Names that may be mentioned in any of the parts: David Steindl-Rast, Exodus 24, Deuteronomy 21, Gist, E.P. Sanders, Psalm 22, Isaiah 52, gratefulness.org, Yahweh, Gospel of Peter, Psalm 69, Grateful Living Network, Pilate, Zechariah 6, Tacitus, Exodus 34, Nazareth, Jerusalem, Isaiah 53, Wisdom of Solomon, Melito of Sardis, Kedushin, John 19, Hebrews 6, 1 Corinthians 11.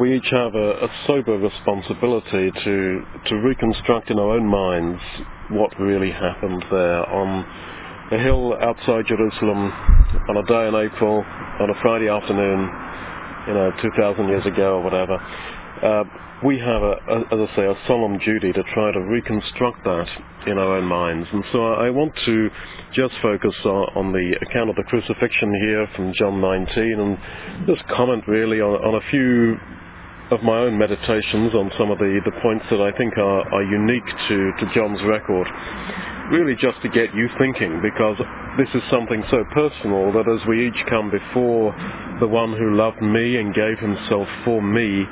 we each have a sober responsibility to reconstruct in our own minds what really happened there on a hill outside Jerusalem on a day in April, on a Friday afternoon, 2,000 years ago or whatever. We have, a solemn duty to try to reconstruct that in our own minds. And so I want to just focus on the account of the crucifixion here from John 19 and just comment really on a few of my own meditations on some of the points that I think are unique to John's record, really just to get you thinking, because this is something so personal that as we each come before the one who loved me and gave himself for me,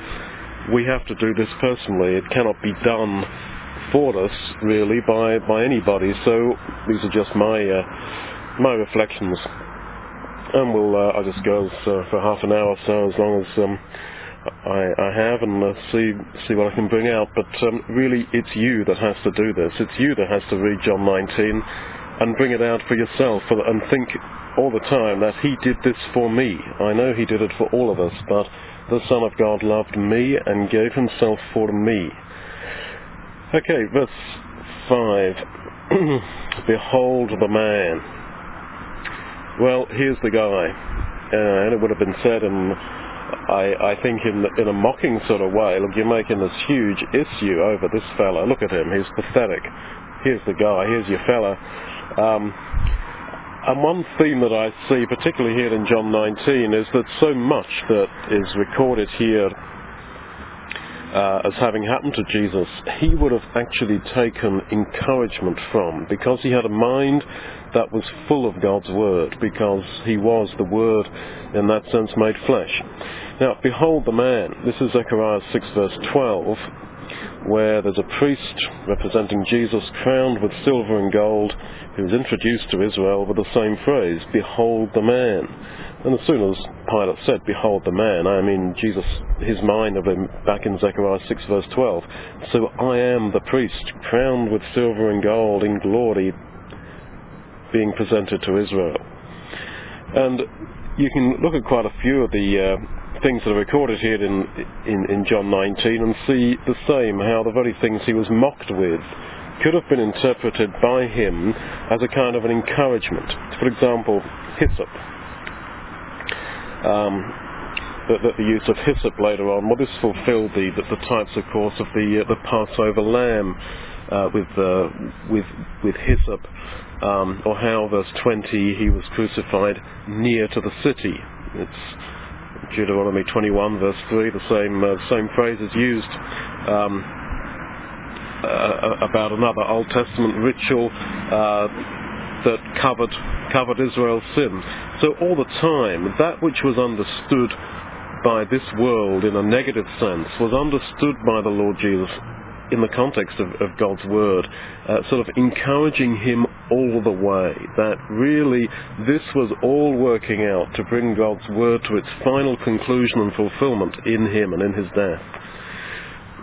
we have to do this personally. It cannot be done for us, really, by anybody. So these are just my reflections. And we'll I'll just go for half an hour or so, as long as I have, and see what I can bring out. But really, it's you that has to do this. It's you that has to read John 19 and bring it out for yourself and think all the time that he did this for me. I know he did it for all of us, but the Son of God loved me and gave himself for me. Okay, verse 5. Behold the man. Well, here's the guy. And it would have been said in a mocking sort of way, look, you're making this huge issue over this fella. Look at him, he's pathetic. Here's the guy, here's your fella. And one theme that I see, particularly here in John 19, is that so much that is recorded here as having happened to Jesus, he would have actually taken encouragement from, because he had a mind that was full of God's Word, because he was the Word in that sense made flesh. Now, behold the man. This is Zechariah 6 verse 12, where there's a priest representing Jesus crowned with silver and gold, who's introduced to Israel with the same phrase, behold the man. And as soon as Pilate said, behold the man, I mean, Jesus, his mind had been back in Zechariah 6 verse 12. So I am the priest, crowned with silver and gold in glory, being presented to Israel. And you can look at quite a few of the things that are recorded here in John 19 and see the same, how the very things he was mocked with could have been interpreted by him as a kind of an encouragement. For example, hyssop. The use of hyssop later on, well, this fulfilled the types, of course, of the Passover lamb with hyssop, or how, verse 20, he was crucified near to the city. It's Deuteronomy 21 verse 3, the same phrase is used about another Old Testament ritual that covered Israel's sin. So all the time, that which was understood by this world in a negative sense was understood by the Lord Jesus in the context of God's Word, sort of encouraging him all the way, that really this was all working out to bring God's Word to its final conclusion and fulfillment in him and in his death.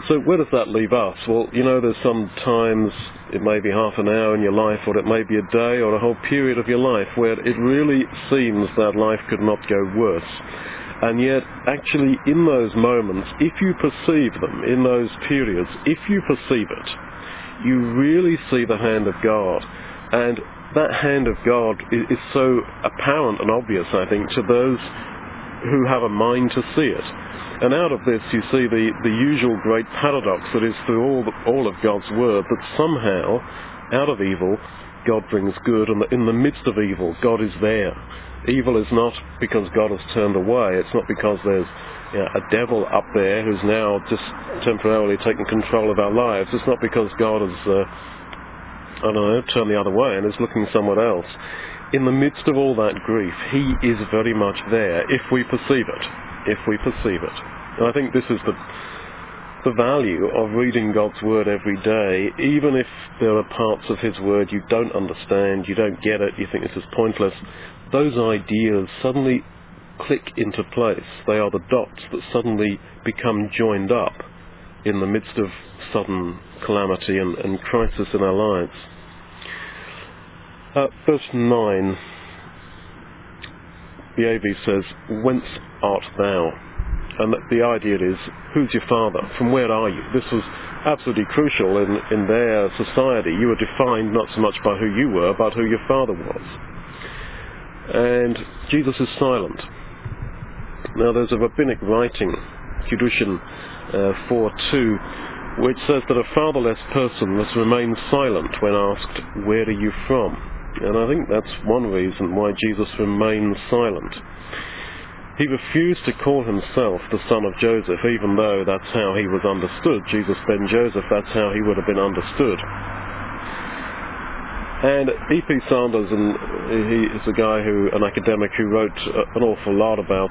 So where does that leave us? Well, there's sometimes it may be half an hour in your life, or it may be a day or a whole period of your life where it really seems that life could not go worse. And yet, actually, in those moments, if you perceive them, in those periods, if you perceive it, you really see the hand of God. And that hand of God is so apparent and obvious, I think, to those who have a mind to see it. And out of this, you see the usual great paradox that is through all of God's Word, that somehow, out of evil, God brings good, and in the midst of evil, God is there. Evil is not because God has turned away. It's not because there's a devil up there who's now just temporarily taking control of our lives. It's not because God has, turned the other way and is looking somewhere else. In the midst of all that grief, he is very much there if we perceive it. And I think this is the value of reading God's Word every day, even if there are parts of his Word you don't understand, you don't get it, you think this is pointless. Those ideas suddenly click into place. They are the dots that suddenly become joined up in the midst of sudden calamity and crisis in our lives. Verse 9, the AV says, "Whence art thou?" and the idea is, who's your father? From where are you? This was absolutely crucial in their society. You were defined not so much by who you were, but who your father was. And Jesus is silent. Now there's a rabbinic writing, Kedushin 4:2, which says that a fatherless person must remain silent when asked, where are you from? And I think that's one reason why Jesus remained silent. He refused to call himself the son of Joseph, even though that's how he was understood. Jesus ben Joseph, that's how he would have been understood. And E.P. Sanders, and he is a guy who, an academic who wrote an awful lot about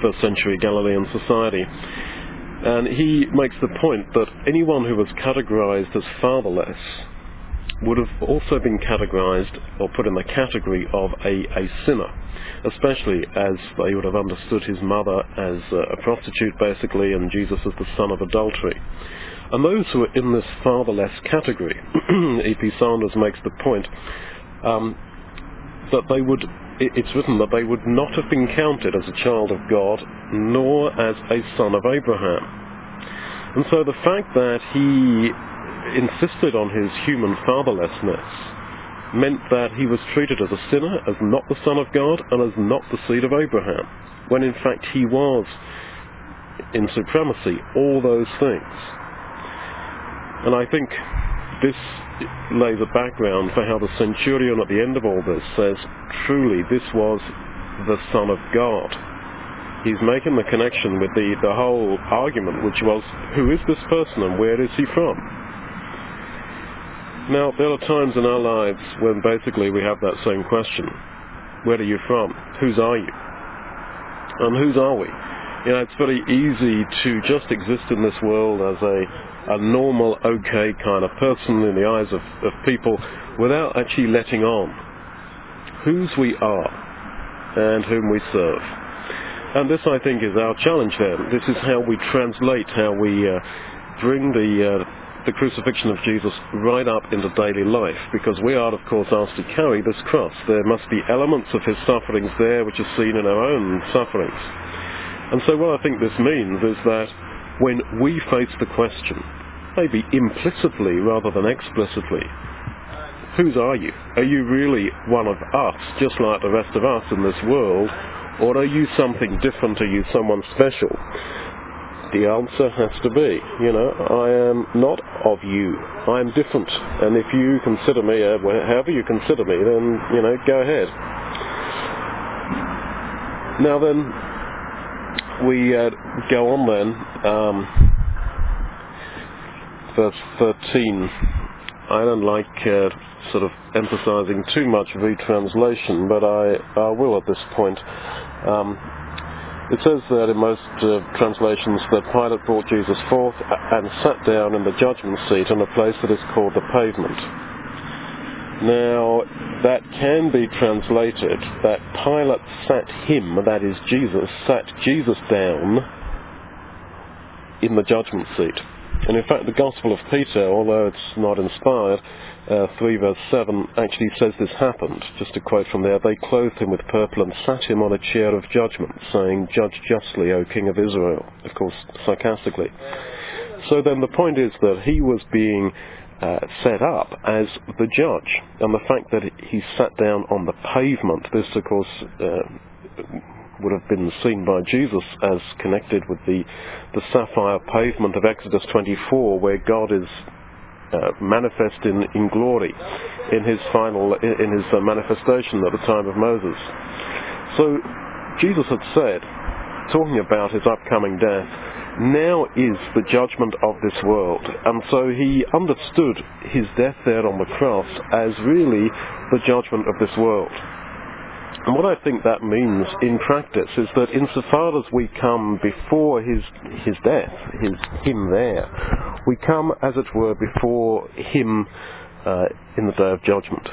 first century Galilean society. And he makes the point that anyone who was categorized as fatherless would have also been categorized or put in the category of a sinner, especially as they would have understood his mother as a prostitute, basically, and Jesus as the son of adultery. And those who are in this fatherless category, E.P. Sanders makes the point that they would, it's written that they would not have been counted as a child of God, nor as a son of Abraham. And so the fact that he insisted on his human fatherlessness meant that he was treated as a sinner, as not the son of God, and as not the seed of Abraham, when in fact he was in supremacy, all those things. And I think this lays a background for how the centurion at the end of all this says, truly this was the Son of God. He's making the connection with the whole argument, which was, who is this person and where is he from? Now, there are times in our lives when basically we have that same question. Where are you from? Whose are you? And whose are we? You know, it's very easy to just exist in this world as a normal, okay kind of person in the eyes of people without actually letting on whose we are and whom we serve. And this, I think, is our challenge then. This is how we translate, how we bring the crucifixion of Jesus right up into daily life, because we are, of course, asked to carry this cross. There must be elements of his sufferings there which are seen in our own sufferings. And so what I think this means is that when we face the question, maybe implicitly rather than explicitly, whose are you? Are you really one of us, just like the rest of us in this world, or are you something different? Are you someone special? The answer has to be, you know, I am not of you. I am different. And if you consider me, however you consider me, then, you know, go ahead. Now then, we go on then, verse 13. I don't like sort of emphasizing too much retranslation, but I will at this point. It says that in most translations that Pilate brought Jesus forth and sat down in the judgment seat in a place that is called the pavement. Now, that can be translated that Pilate sat him, that is Jesus, sat Jesus down in the judgment seat. And in fact, the Gospel of Peter, although it's not inspired, 3 verse 7 actually says this happened. Just a quote from there. They clothed him with purple and sat him on a chair of judgment, saying, Judge justly, O King of Israel. Of course, sarcastically. So then the point is that he was being set up as the judge. And the fact that he sat down on the pavement, this of course would have been seen by Jesus as connected with the sapphire pavement of Exodus 24, where God is manifest in glory in his final manifestation at the time of Moses. So Jesus had said, talking about his upcoming death, now is the judgment of this world. And so he understood his death there on the cross as really the judgment of this world. And what I think that means in practice is that insofar as we come before his death, him there, we come, as it were, before him in the day of judgment.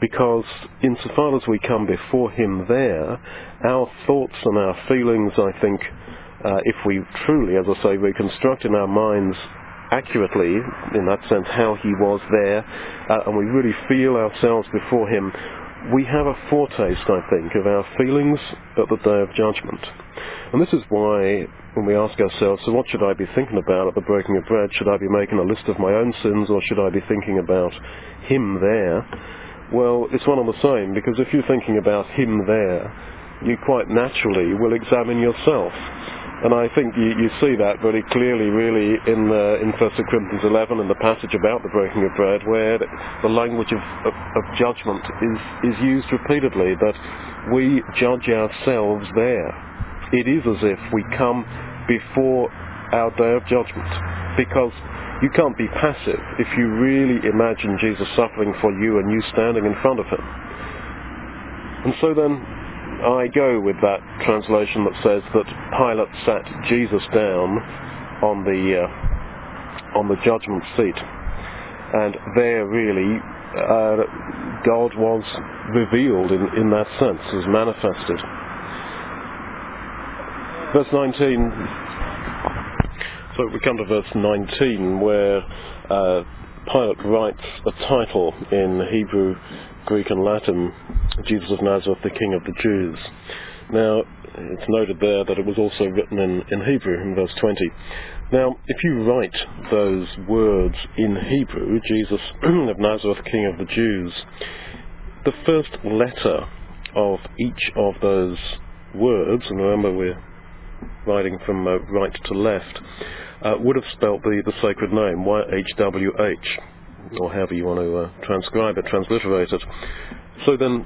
Because insofar as we come before him there, our thoughts and our feelings, I think, if we truly, as I say, reconstruct in our minds accurately, in that sense, how he was there, and we really feel ourselves before him, we have a foretaste, I think, of our feelings at the day of judgment. And this is why when we ask ourselves, so what should I be thinking about at the breaking of bread? Should I be making a list of my own sins, or should I be thinking about him there? Well, it's one and the same, because if you're thinking about him there, you quite naturally will examine yourself. And I think you see that very clearly, really, in 1 Corinthians 11 and the passage about the breaking of bread, where the language of judgment is used repeatedly, that we judge ourselves there. It is as if we come before our day of judgment, because you can't be passive if you really imagine Jesus suffering for you and you standing in front of him. And so then I go with that translation that says that Pilate sat Jesus down on the judgment seat, and there really God was revealed in that sense, as manifested. Verse 19. So we come to verse 19, where Pilate writes a title in Hebrew, Greek and Latin: Jesus of Nazareth, the King of the Jews. Now, it's noted there that it was also written in Hebrew, in verse 20. Now, if you write those words in Hebrew, Jesus of Nazareth, King of the Jews, the first letter of each of those words, and remember we're writing from right to left, would have spelt the sacred name, YHWH, or however you want to transcribe it, transliterate it. So then,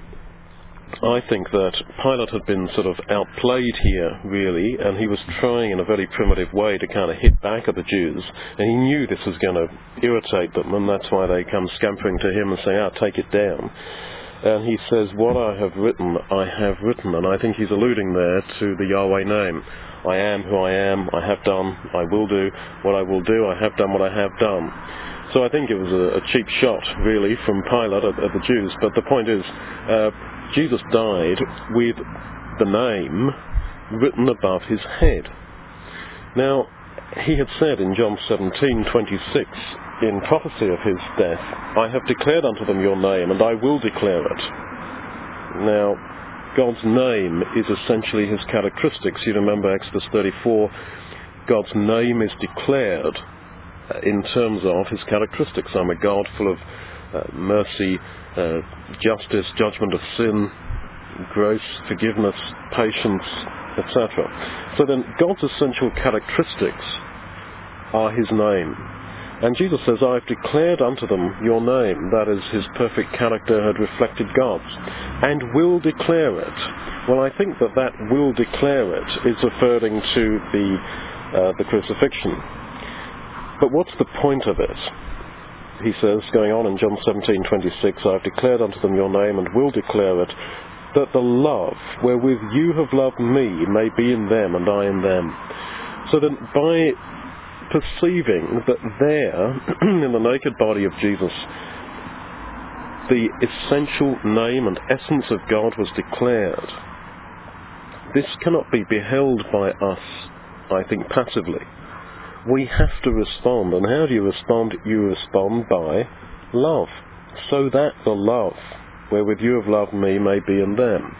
I think that Pilate had been sort of outplayed here, really, and he was trying in a very primitive way to kind of hit back at the Jews, and he knew this was going to irritate them, and that's why they come scampering to him and saying, take it down. And he says, what I have written, and I think he's alluding there to the Yahweh name. I am who I am, I have done, I will do what I will do, I have done what I have done. So I think it was a cheap shot, really, from Pilate at the Jews. But the point is, Jesus died with the name written above his head. Now, he had said in John 17:26, in prophecy of his death, I have declared unto them your name, and I will declare it. Now, God's name is essentially his characteristics. You remember Exodus 34, God's name is declared in terms of his characteristics. I'm a God full of mercy, justice, judgment of sin, grace, forgiveness, patience, etc. So then God's essential characteristics are his name. And Jesus says, I have declared unto them your name. That is, his perfect character had reflected God's. And will declare it. Well, I think that will declare it is referring to the crucifixion. But what's the point of it? He says, going on in John 17:26, I have declared unto them your name and will declare it, that the love wherewith you have loved me may be in them and I in them. So then by perceiving that there, in the naked body of Jesus, the essential name and essence of God was declared, this cannot be beheld by us, I think, passively. We have to respond. And how do you respond? You respond by love. So that the love wherewith you have loved me may be in them.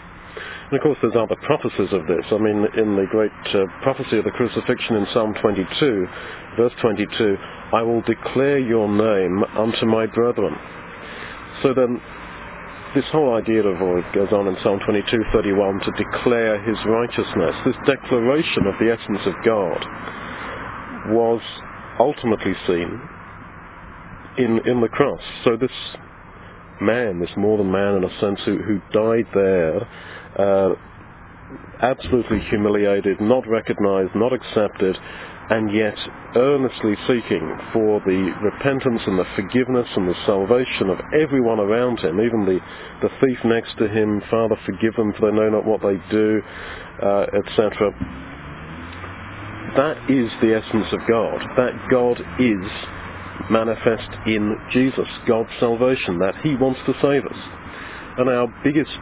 And of course there's other prophecies of this. I mean, in the great prophecy of the crucifixion in Psalm 22, verse 22, I will declare your name unto my brethren. So then this whole idea of, or it goes on in Psalm 22:31, to declare his righteousness, this declaration of the essence of God, was ultimately seen in the cross. So this man, this more than man in a sense, who died there, absolutely humiliated, not recognized, not accepted, and yet earnestly seeking for the repentance and the forgiveness and the salvation of everyone around him, even the thief next to him, Father, forgive them, for they know not what they do, etc. That is the essence of God. That God is manifest in Jesus, God's salvation, that he wants to save us. And our biggest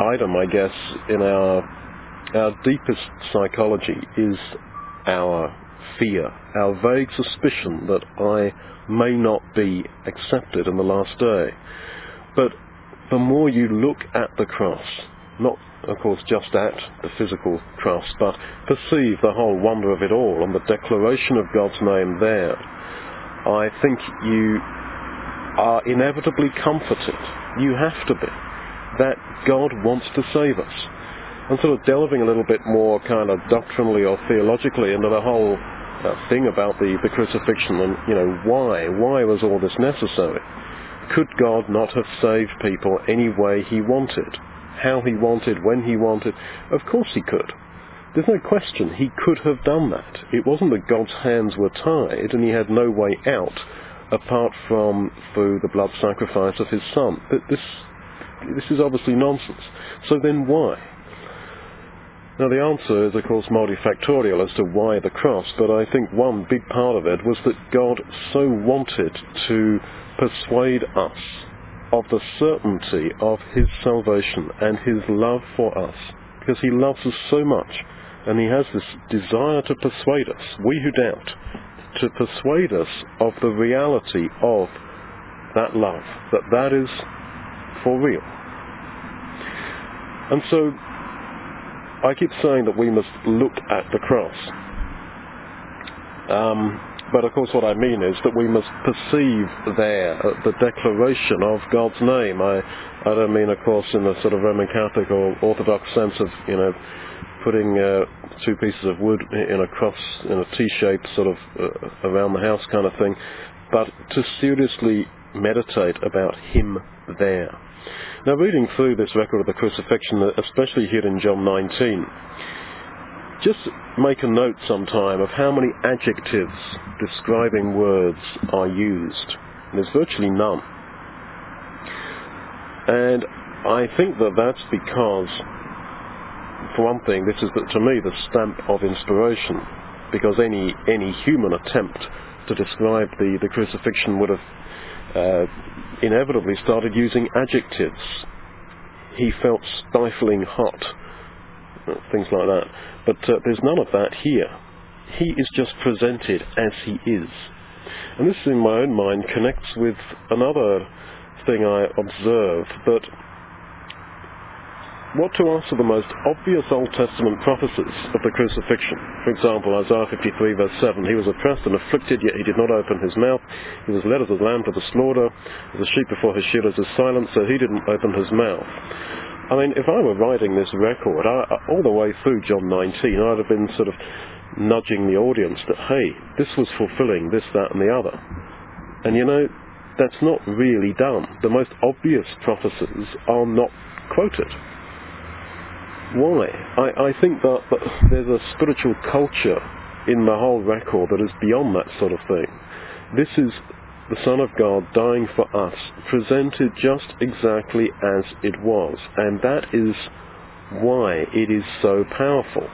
item, I guess, in our deepest psychology is our fear, our vague suspicion that I may not be accepted in the last day. But the more you look at the cross, not, of course, just at the physical cross, but perceive the whole wonder of it all and the declaration of God's name there, I think you are inevitably comforted. You have to be. That God wants to save us. And sort of delving a little bit more kind of doctrinally or theologically into the whole thing about the crucifixion and, you know, why was all this necessary? Could God not have saved people any way he wanted? How he wanted, when he wanted? Of course he could. There's no question he could have done that. It wasn't that God's hands were tied and he had no way out apart from through the blood sacrifice of his son. But this is obviously nonsense. So then why? Now the answer is, of course, multifactorial as to why the cross, but I think one big part of it was that God so wanted to persuade us of the certainty of his salvation and his love for us, because he loves us so much, and he has this desire to persuade us, we who doubt, to persuade us of the reality of that love, that is for real. And so I keep saying that we must look at the cross, but of course what I mean is that we must perceive there the declaration of God's name. I don't mean, of course, in the sort of Roman Catholic or Orthodox sense of, you know, putting two pieces of wood in a cross, in a T-shape sort of around the house kind of thing, but to seriously meditate about him there. Now, reading through this record of the crucifixion, especially here in John 19, just make a note sometime of how many adjectives describing words are used. There's virtually none. And I think that that's because, for one thing, this is, to me, the stamp of inspiration, because any human attempt to describe the crucifixion would have inevitably started using adjectives. He felt stifling hot, things like that. But there's none of that here. He is just presented as he is. And this, in my own mind, connects with another thing I observe, that what to us are the most obvious Old Testament prophecies of the crucifixion. For example, Isaiah 53 verse 7, he was oppressed and afflicted, yet he did not open his mouth. He was led as a lamb to the slaughter, as a sheep before his shearers is silent, so he didn't open his mouth. I mean, if I were writing this record, all the way through John 19, I'd have been sort of nudging the audience that, hey, this was fulfilling this, that and the other. And you know, that's not really done. The most obvious prophecies are not quoted. Why? I think that there's a spiritual culture in the whole record that is beyond that sort of thing. This is the Son of God dying for us, presented just exactly as it was, and that is why it is so powerful.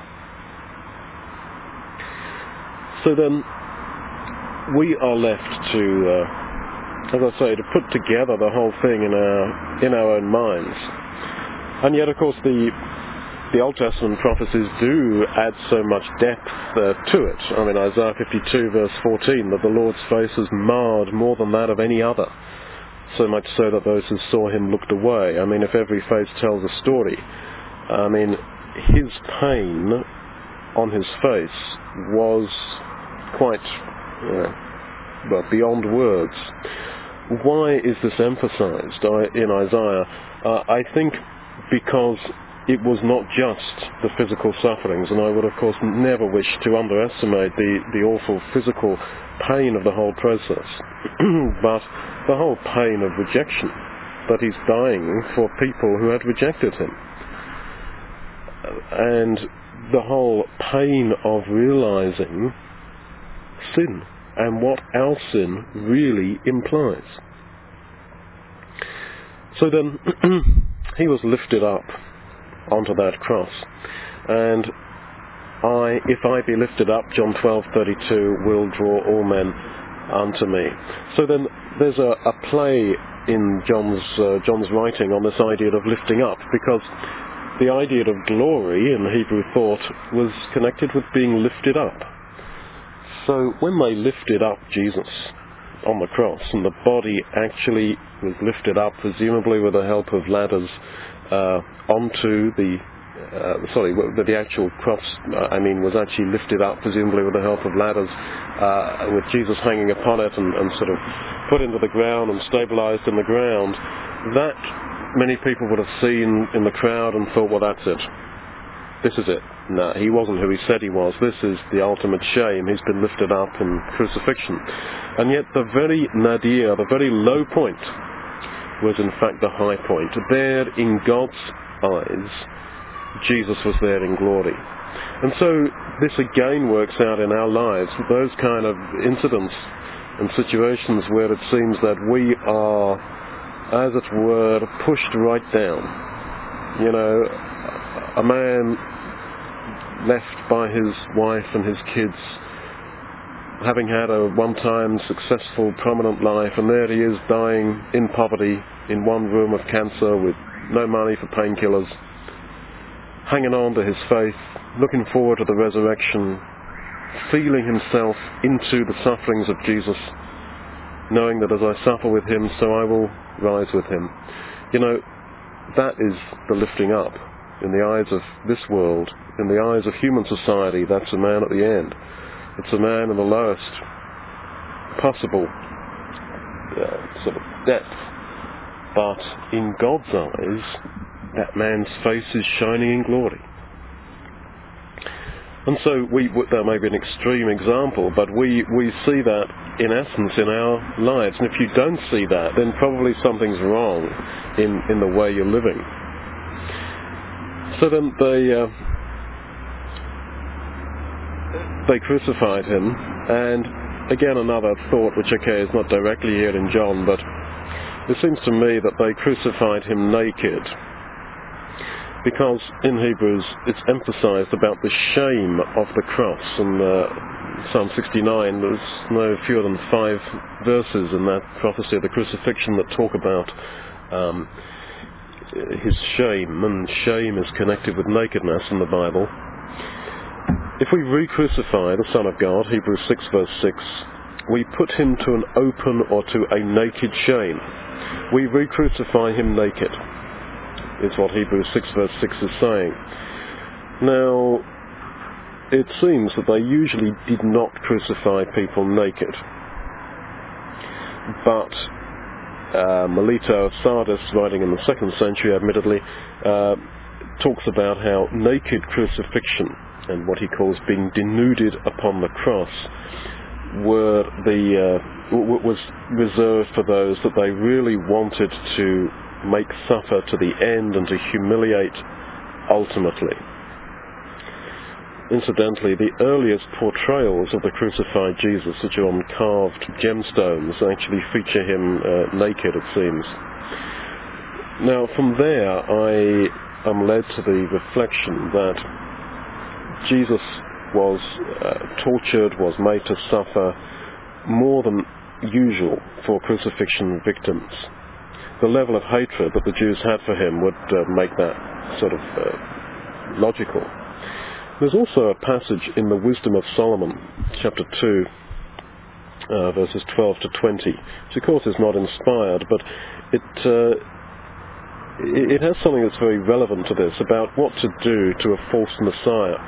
So then, we are left to, as I say, to put together the whole thing in our own minds. And yet, of course, the Old Testament prophecies do add so much depth to it. I mean, Isaiah 52 verse 14, that the Lord's face was marred more than that of any other, so much so that those who saw him looked away. I mean, if every face tells a story, I mean, his pain on his face was quite, beyond words. Why is this emphasized in Isaiah? I think because it was not just the physical sufferings, and I would, of course, never wish to underestimate the awful physical pain of the whole process, but the whole pain of rejection, that he's dying for people who had rejected him, and the whole pain of realizing sin, and what our sin really implies. So then, he was lifted up onto that cross, and if I be lifted up, John 12:32, will draw all men unto me. So then there's a play in John's writing on this idea of lifting up, because the idea of glory in Hebrew thought was connected with being lifted up. So when they lifted up Jesus on the cross, and the body actually was lifted up, presumably with the help of ladders, onto the actual cross, was actually lifted up, presumably with the help of ladders, with Jesus hanging upon it and sort of put into the ground and stabilized in the ground. That many people would have seen in the crowd and thought, well, that's it. This is it. No, he wasn't who he said he was. This is the ultimate shame. He's been lifted up in crucifixion. And yet the very nadir, the very low point, was in fact the high point. There, in God's eyes, Jesus was there in glory. And so this again works out in our lives. Those kind of incidents and situations where it seems that we are, as it were, pushed right down. A man left by his wife and his kids, having had a one-time successful, prominent life, and there he is dying in poverty in one room of cancer with no money for painkillers, hanging on to his faith, looking forward to the resurrection, feeling himself into the sufferings of Jesus, knowing that as I suffer with him, so I will rise with him. That is the lifting up. In the eyes of this world, in the eyes of human society, that's a man at the end. It's a man in the lowest possible sort of depth. But in God's eyes, that man's face is shining in glory. And so that may be an extreme example, but we see that in essence in our lives. And if you don't see that, then probably something's wrong in the way you're living. So then they crucified him, and again another thought, which is not directly here in John, but it seems to me that they crucified him naked, because in Hebrews it's emphasized about the shame of the cross, and Psalm 69, there's no fewer than 5 verses in that prophecy of the crucifixion that talk about his shame, and shame is connected with nakedness in the Bible. If we re-crucify the Son of God, Hebrews 6 verse 6, we put him to an open or to a naked shame. We re-crucify him naked, is what Hebrews 6 verse 6 is saying. Now, it seems that they usually did not crucify people naked, but Melito of Sardis, writing in the 2nd century admittedly, talks about how naked crucifixion and what he calls being denuded upon the cross were was reserved for those that they really wanted to make suffer to the end and to humiliate ultimately. Incidentally, the earliest portrayals of the crucified Jesus, which are on carved gemstones, actually feature him naked, it seems. Now, from there, I am led to the reflection that Jesus was tortured, was made to suffer more than usual for crucifixion victims. The level of hatred that the Jews had for him would make that sort of logical. There's also a passage in the Wisdom of Solomon, chapter 2, verses 12 to 20, which of course is not inspired, but it has something that's very relevant to this, about what to do to a false Messiah.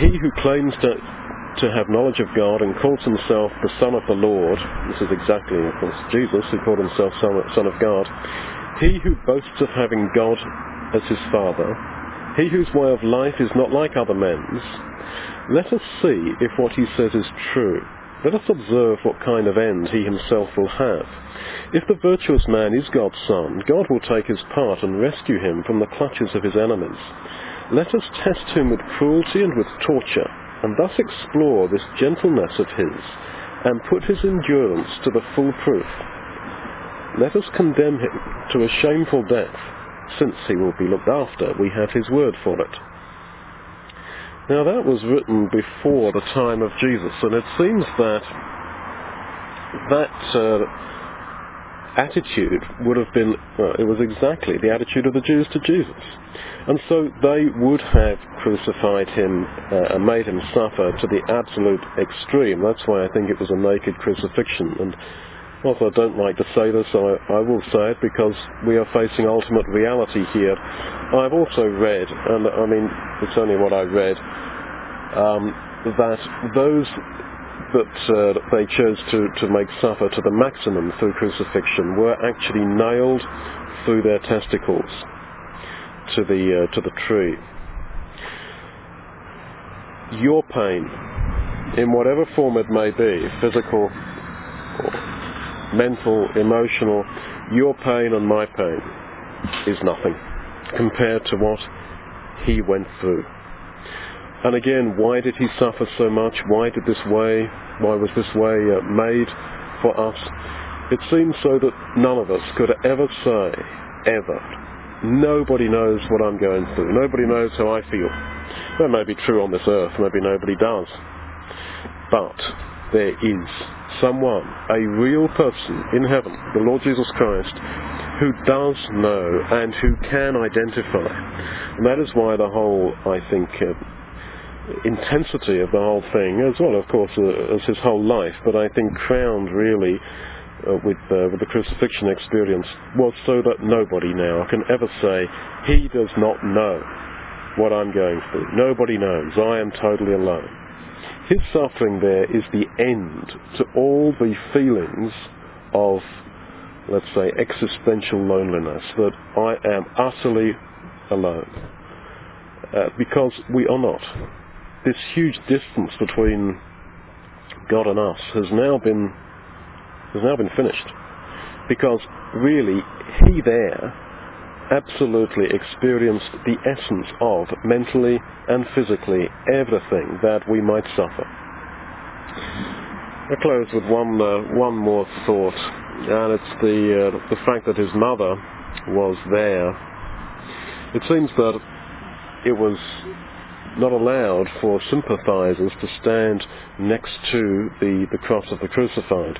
He who claims to have knowledge of God and calls himself the Son of the Lord, this is exactly, of course, Jesus, who called himself Son of God, he who boasts of having God as his Father, he whose way of life is not like other men's, let us see if what he says is true. Let us observe what kind of end he himself will have. If the virtuous man is God's son, God will take his part and rescue him from the clutches of his enemies. Let us test him with cruelty and with torture, and thus explore this gentleness of his, and put his endurance to the full proof. Let us condemn him to a shameful death, since he will be looked after, we have his word for it. Now that was written before the time of Jesus, and it seems that attitude would have been, it was exactly the attitude of the Jews to Jesus. And so they would have crucified him and made him suffer to the absolute extreme. That's why I think it was a naked crucifixion. And whilst I don't like to say this, I will say it because we are facing ultimate reality here. I've also read, and I mean it's only what I read, that those that they chose to make suffer to the maximum through crucifixion were actually nailed through their testicles to the tree. Your pain, in whatever form it may be, physical, or mental, emotional, your pain and my pain is nothing compared to what he went through. And again, why did he suffer so much? Why was this way made for us? It seems so that none of us could ever say, ever, nobody knows what I'm going through. Nobody knows how I feel. That may be true on this earth. Maybe nobody does. But there is someone, a real person in heaven, the Lord Jesus Christ, who does know and who can identify. And that is why the whole, I think, intensity of the whole thing, as well, of course, as his whole life, but I think crowned really with the crucifixion experience, was so that nobody now can ever say, he does not know what I'm going through. Nobody knows. I am totally alone. His suffering there is the end to all the feelings of, let's say, existential loneliness, that I am utterly alone. Because we are not. This huge distance between God and us has now been finished, because really he there absolutely experienced the essence of, mentally and physically, everything that we might suffer. I close with one more thought, and it's the fact that his mother was there. It seems that it was not allowed for sympathizers to stand next to the cross of the crucified.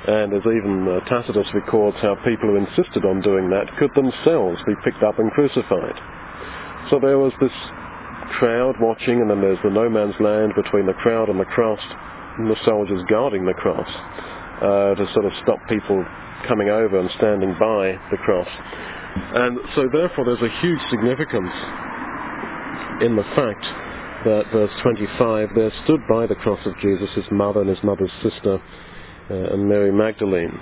And as even Tacitus records, how people who insisted on doing that could themselves be picked up and crucified. So there was this crowd watching, and then there's the no man's land between the crowd and the cross, and the soldiers guarding the cross to sort of stop people coming over and standing by the cross. And so therefore there's a huge significance in the fact that verse 25, there stood by the cross of Jesus his mother and his mother's sister and Mary Magdalene.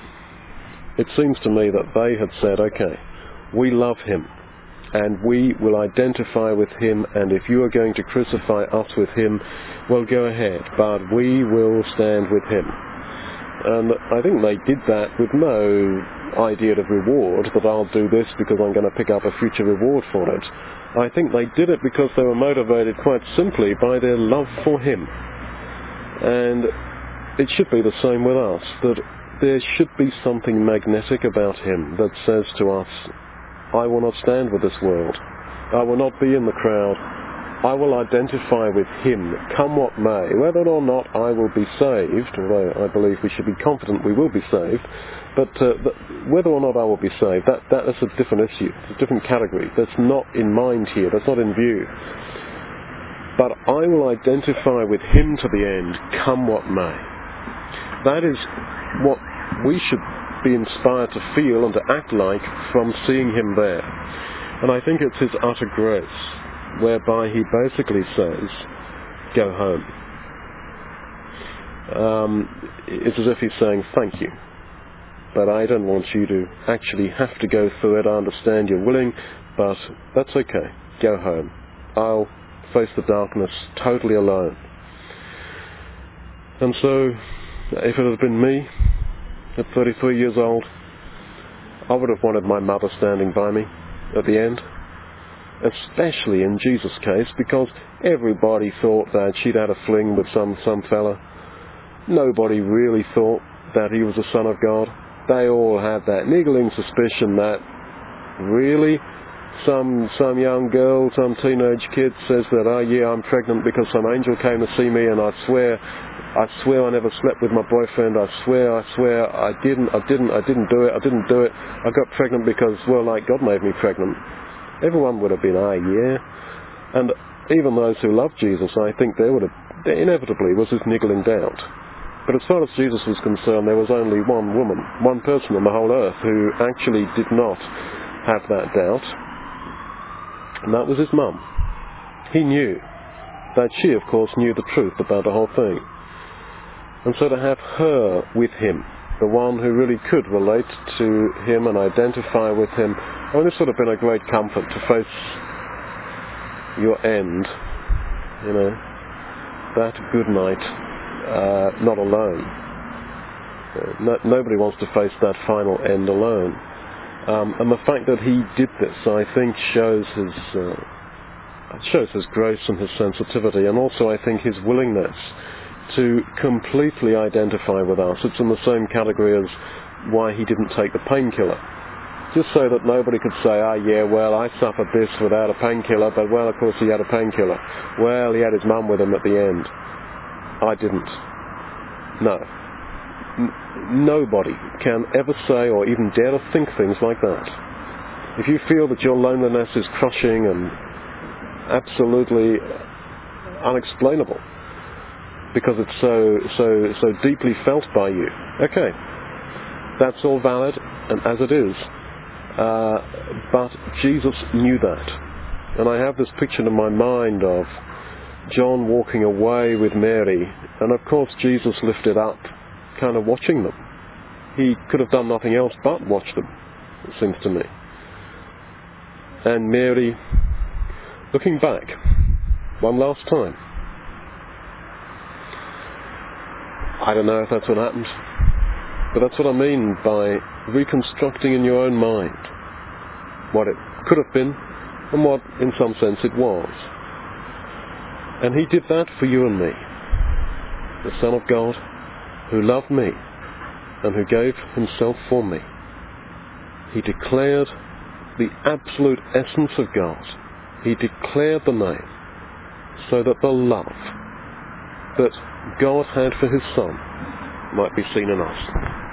It seems to me that they had said, okay, we love him and we will identify with him, and if you are going to crucify us with him, well, go ahead, but we will stand with him. And I think they did that with no idea of reward, that I'll do this because I'm going to pick up a future reward for it. I think they did it because they were motivated quite simply by their love for him. And it should be the same with us, that there should be something magnetic about him that says to us, I will not stand with this world. I will not be in the crowd. I will identify with him, come what may. Whether or not I will be saved, although I believe we should be confident we will be saved, but whether or not I will be saved, that is a different issue. It's a different category. That's not in mind here. That's not in view. But I will identify with him to the end, come what may. That is what we should be inspired to feel and to act like from seeing him there. And I think it's his utter grace, whereby he basically says, go home. It's as if he's saying, thank you, but I don't want you to actually have to go through it. I understand you're willing, but that's okay. Go home. I'll face the darkness totally alone. And so, if it had been me, at 33 years old, I would have wanted my mother standing by me at the end. Especially in Jesus' case, because everybody thought that she'd had a fling with some fella. Nobody really thought that he was the Son of God. They all had that niggling suspicion that, really, Some young girl, some teenage kid says that, oh yeah, I'm pregnant because some angel came to see me, and I swear I never slept with my boyfriend. I swear I didn't do it. I got pregnant because, well, like, God made me pregnant. Everyone would have been, oh yeah. And even those who loved Jesus, I think there would have, there inevitably was this niggling doubt. But as far as Jesus was concerned, there was only one woman, one person on the whole earth who actually did not have that doubt, and that was his mum. He knew that she, of course, knew the truth about the whole thing. And so to have her with him, the one who really could relate to him and identify with him, I mean, this would have been a great comfort to face your end, you know, that good night, not alone. Nobody wants to face that final end alone. And the fact that he did this, I think, shows his grace and his sensitivity, and also I think his willingness to completely identify with us. It's in the same category as why he didn't take the painkiller. Just so that nobody could say, ah, yeah, well, I suffered this without a painkiller, but, well, of course he had a painkiller. Well, he had his mum with him at the end. I didn't. No. Nobody can ever say or even dare to think things like that. If you feel that your loneliness is crushing and absolutely unexplainable because it's so deeply felt by you, okay, that's all valid and as it is, but Jesus knew that. And I have this picture in my mind of John walking away with Mary, and of course Jesus lifted up, kind of watching them. He could have done nothing else but watch them, it seems to me. And Mary looking back one last time. I don't know if that's what happened, but that's what I mean by reconstructing in your own mind what it could have been and what in some sense it was. And he did that for you and me, the Son of God, who loved me and who gave himself for me. He declared the absolute essence of God. He declared the name so that the love that God had for his Son might be seen in us.